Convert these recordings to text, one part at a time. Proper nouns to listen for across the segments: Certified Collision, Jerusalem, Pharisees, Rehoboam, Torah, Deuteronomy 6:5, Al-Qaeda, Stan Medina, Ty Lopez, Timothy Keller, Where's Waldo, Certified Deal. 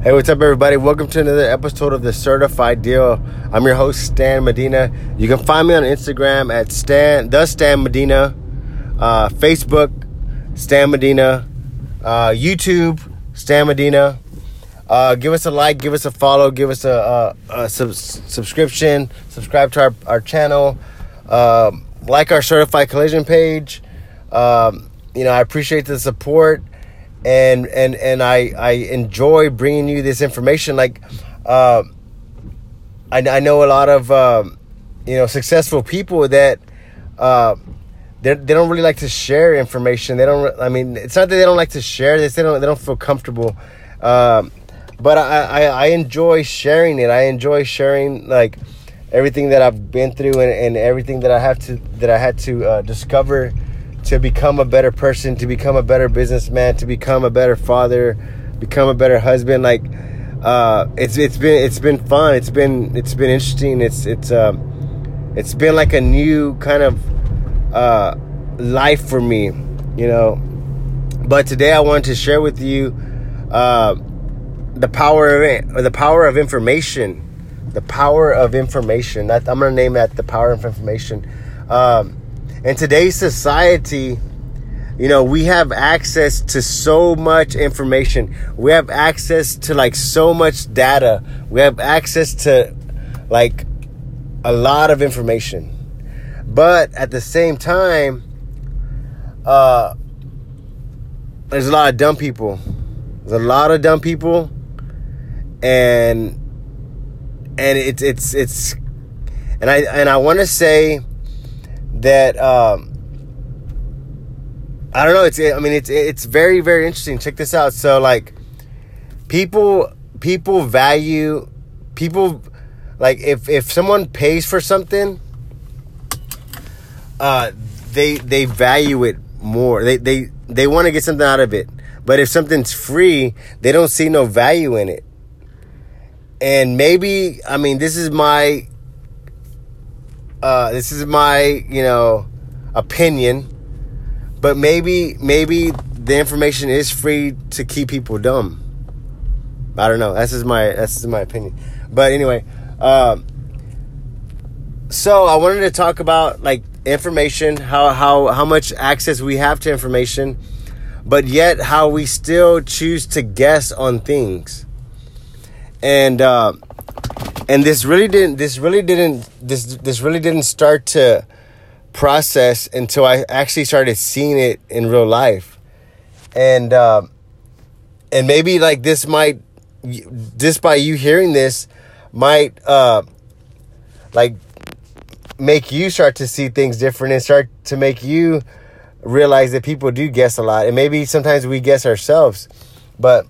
Hey, what's up, everybody? Welcome to another episode of the Certified Deal. I'm your host, Stan Medina. You can find me on Instagram at Stan Medina, Facebook, Stan Medina, YouTube, Stan Medina. Give us a like, give us a follow, give us a subscription, subscribe to our channel, like our Certified Collision page. I appreciate the support. And I enjoy bringing you this information. I know a lot of successful people that they don't really like to share information. They don't. I mean, it's not that they don't like to share this. They don't feel comfortable. But I enjoy sharing it. I enjoy sharing like everything that I've been through and everything that I had to discover. To become a better person, to become a better businessman, to become a better father, become a better husband. It's been fun. It's been interesting. It's been like a new kind of life for me, But today I wanted to share with you the power of it, or the power of information, the power of information. That, I'm gonna name that the power of information. In today's society, we have access to so much information. We have access to so much data. We have access to a lot of information. But at the same time, there's a lot of dumb people. There's a lot of dumb people, and I want to say that I don't know. It's very, very interesting. Check this out. So people value people. If someone pays for something, they value it more. They want to get something out of it. But if something's free, they don't see no value in it. And maybe this is my. This is my opinion, but maybe the information is free to keep people dumb. I don't know. That's just my opinion. But anyway, so I wanted to talk about information, how much access we have to information, but yet how we still choose to guess on things. And this really didn't start to process until I actually started seeing it in real life. And maybe by you hearing this might, make you start to see things different and start to make you realize that people do guess a lot. And maybe sometimes we guess ourselves, but,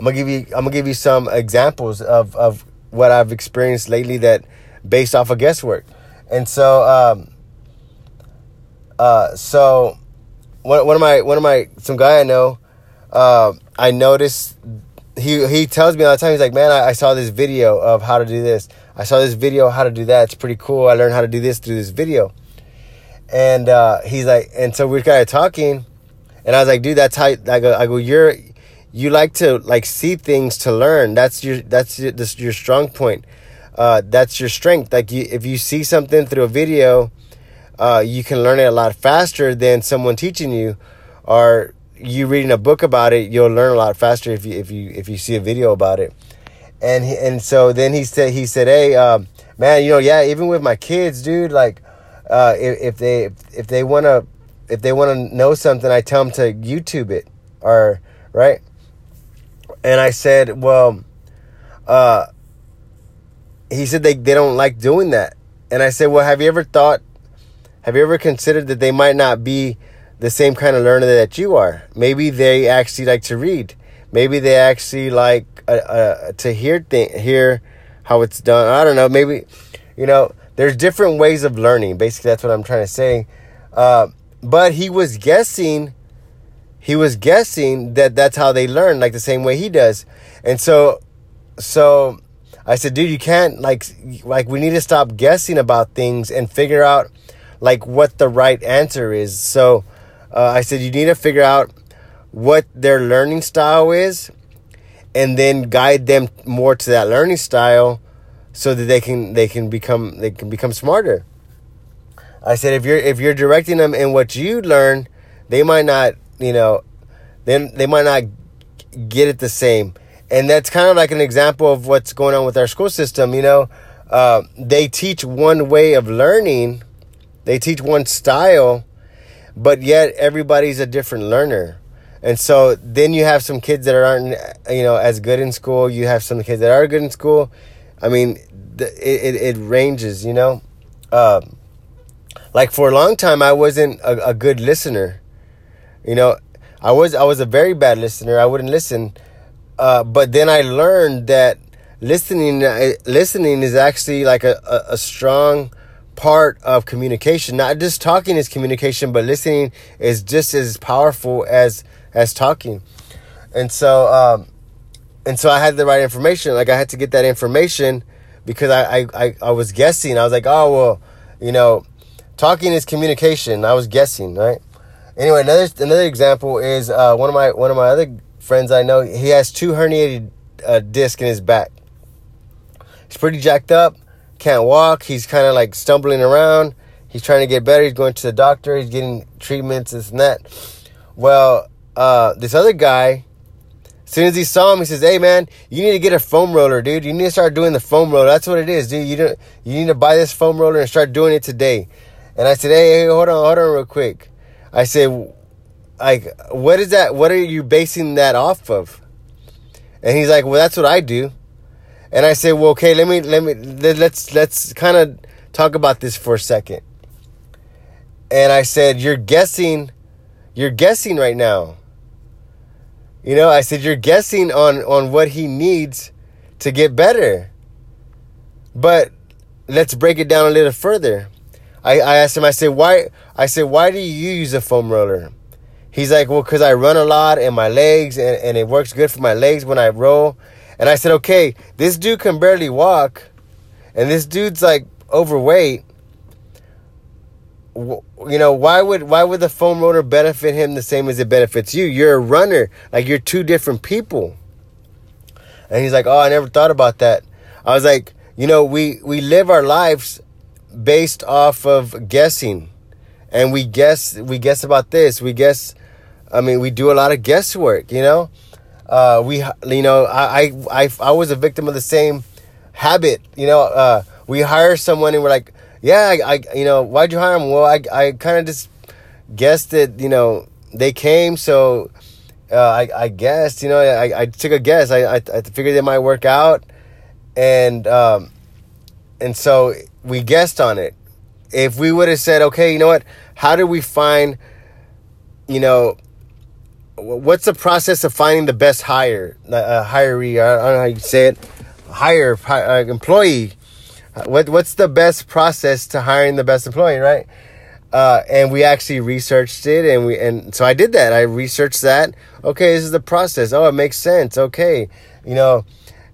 I'm gonna give you some examples of what I've experienced lately that based off of guesswork. And so so one of my some guy I know, I noticed he tells me all the time, he's like, man, I saw this video of how to do this. I saw this video how to do that. It's pretty cool. I learned how to do this through this video. And he's like, and so we're kind of talking, and I was like, dude, that's how I go You like to see things to learn. That's your strong point. That's your strength. If you see something through a video, you can learn it a lot faster than someone teaching you, or you reading a book about it. You'll learn a lot faster if you see a video about it. And so then he said, hey, man, even with my kids, dude, if they wanna know something, I tell them to YouTube it, or right. And I said, well, he said they don't like doing that. And I said, well, have you ever considered that they might not be the same kind of learner that you are? Maybe they actually like to read. Maybe they actually like to hear how it's done. I don't know. Maybe, there's different ways of learning. Basically, that's what I'm trying to say. But he was guessing. He was guessing that that's how they learn, the same way he does. And so I said, dude, you can't, we need to stop guessing about things and figure out, what the right answer is. So I said, you need to figure out what their learning style is and then guide them more to that learning style so that they can become smarter. I said if you're directing them in what you learn, they might not get it the same. And that's kind of like an example of what's going on with our school system. They teach one way of learning, they teach one style, but yet everybody's a different learner. And so then you have some kids that aren't, as good in school. You have some kids that are good in school. I mean, it ranges, Like for a long time, I wasn't a good listener. I was a very bad listener. I wouldn't listen. But then I learned that listening is actually like a strong part of communication. Not just talking is communication, but listening is just as powerful as talking. And so I had the right information. Like I had to get that information because I was guessing. I was like, talking is communication. I was guessing, right? Anyway, another example is one of my other friends I know. He has two herniated discs in his back. He's pretty jacked up. Can't walk. He's kind of like stumbling around. He's trying to get better. He's going to the doctor. He's getting treatments, this and that. Well, this other guy, as soon as he saw him, he says, "Hey, man, you need to get a foam roller, dude. You need to start doing the foam roller. That's what it is, dude. You need to buy this foam roller and start doing it today." And I said, hey, hold on real quick. I said, like, what is that? What are you basing that off of? And he's like, well, that's what I do. And I said, well, okay, let's kind of talk about this for a second. And I said, you're guessing right now. I said, you're guessing on what he needs to get better. But let's break it down a little further. I asked him, I said, why do you use a foam roller? He's like, well, because I run a lot in my legs and it works good for my legs when I roll. And I said, okay, this dude can barely walk and this dude's like overweight. Why would the foam roller benefit him the same as it benefits you? You're a runner. Like, you're two different people. And he's like, oh, I never thought about that. I was like, we live our lives based off of guessing, and we guess about this. We guess. I mean, we do a lot of guesswork. I was a victim of the same habit. We hire someone and we're like, yeah, I why'd you hire them? Well, I kind of just guessed that they came, so I guessed. I took a guess. I figured they might work out, and so we guessed on it. If we would have said, okay, you know what? How do we find, what's the process of finding the best hire? Hiree, I don't know how you say it. Hire, employee. What's the best process to hiring the best employee, right? And we actually researched it. And so I did that. I researched that. Okay, this is the process. Oh, it makes sense. Okay,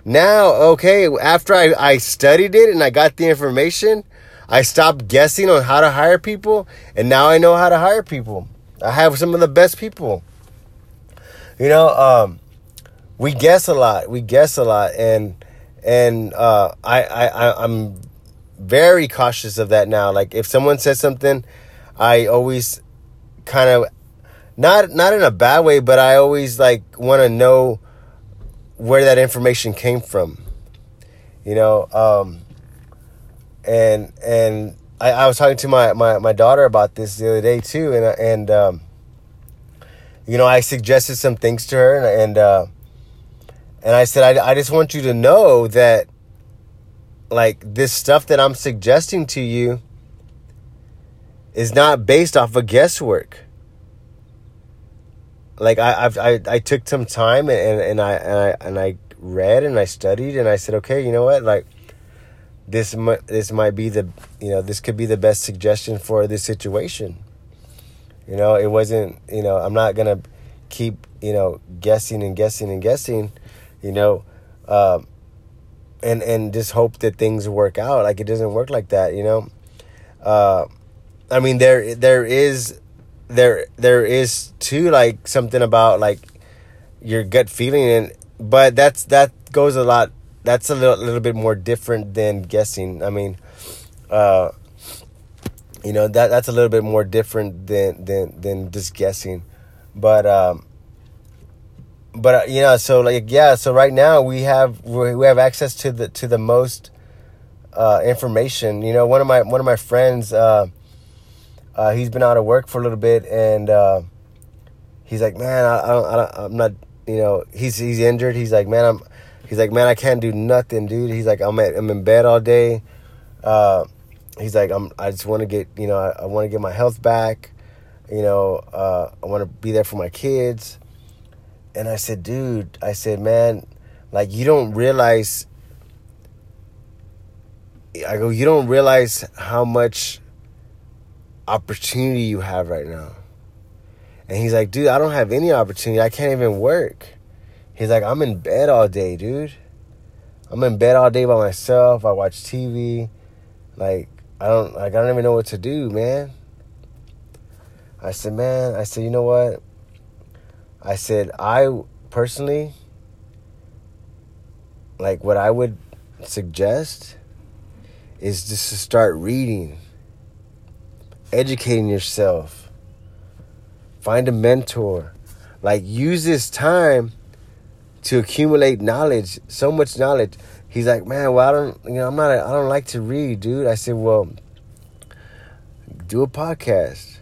Now, okay, after I studied it and I got the information, I stopped guessing on how to hire people, and now I know how to hire people. I have some of the best people. We guess a lot. And I'm very cautious of that now. Like, if someone says something, I always kind of, not in a bad way, but I always, like, want to know where that information came from, and I was talking to my daughter about this the other day too, and I suggested some things to her, and I said, I just want you to know that, like, this stuff that I'm suggesting to you is not based off of guesswork. Like, I took some time and I read and I studied and I said, okay, you know what, like, this might be the, this could be the best suggestion for this situation. It wasn't, I'm not gonna keep, guessing, and just hope that things work out. Like, it doesn't work like that, I mean, there is too, like, something about, like, your gut feeling, and But that's a little bit more different than guessing. I mean, you know, that's a little bit more different than just guessing. But you know, so like, yeah, so right now we have access to the most information. You know, one of my friends, he's been out of work for a little bit, and he's like, man, I'm not. You know, he's injured. He's like, man, I can't do nothing, dude. He's like, I'm in bed all day. He's like, I just want to get, you know, I want to get my health back. You know, I want to be there for my kids. And I said, dude, man, like, you don't realize. I go, you don't realize how much opportunity you have right now. And he's like, dude, I don't have any opportunity. I can't even work. He's like, I'm in bed all day, dude. I'm in bed all day by myself. I watch TV. Like, I don't even know what to do, man. I said, you know what? I said, I personally, like, what I would suggest is just to start reading, educating yourself. Find a mentor. Like, use this time to accumulate knowledge, so much knowledge. He's like, man, well, I don't like to read, dude. I said, well, do a podcast.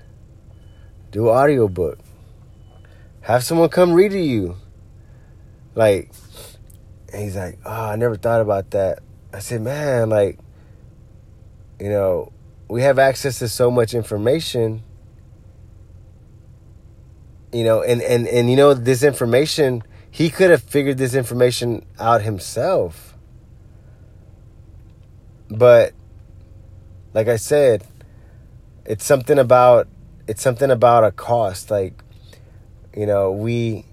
Do an audiobook. Have someone come read to you. Like, and he's like, oh, I never thought about that. I said, man, like, you know, we have access to so much information. You know, and you know, this information, he could have figured this information out himself. But like I said, it's something about a cost. Like, you know, we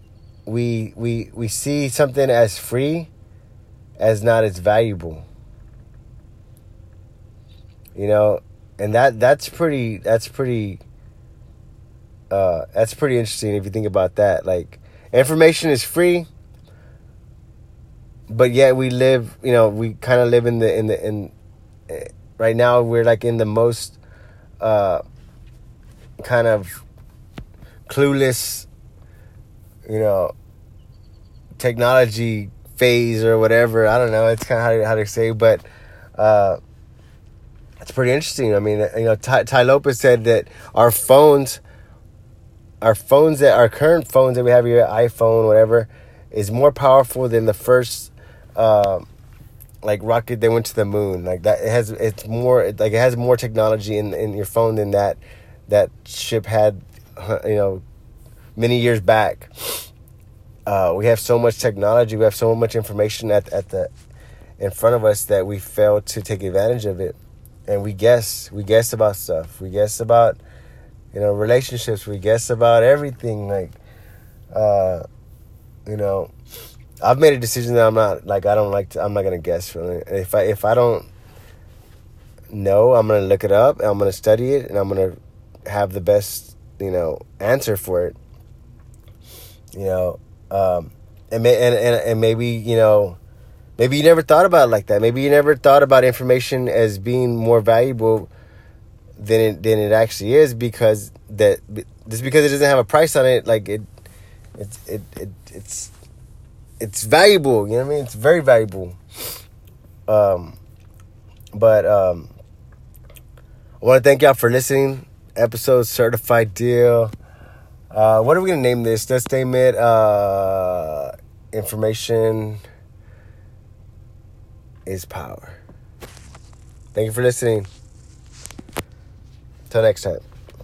see something as free as not as valuable. You know, and that's pretty interesting if you think about that. Like, information is free, but yet we live, you know, we kind of live in right now we're like in the most kind of clueless, you know, technology phase or whatever. I don't know. It's kind of how to say, but it's pretty interesting. I mean, you know, Ty Lopez said that our current phones that we have here, iPhone, whatever, is more powerful than the first, like, rocket that went to the moon. Like, that, it has more technology in your phone than that ship had, you know, many years back. We have so much technology, we have so much information in front of us that we fail to take advantage of it, and we guess about stuff, we guess about, you know, relationships, we guess about everything. Like, you know, I've made a decision that I'm not gonna guess really. If I don't know, I'm gonna look it up, and I'm gonna study it, and I'm gonna have the best, you know, answer for it. You know, and maybe, you know, maybe you never thought about it like that. Maybe you never thought about information as being more valuable than it actually is, because that just because it doesn't have a price on it, like it's valuable. You know what I mean? It's very valuable. But I want to thank y'all for listening. Episode Certified Deal. What are we gonna name this? Let's name it Information is Power. Thank you for listening. Till next time.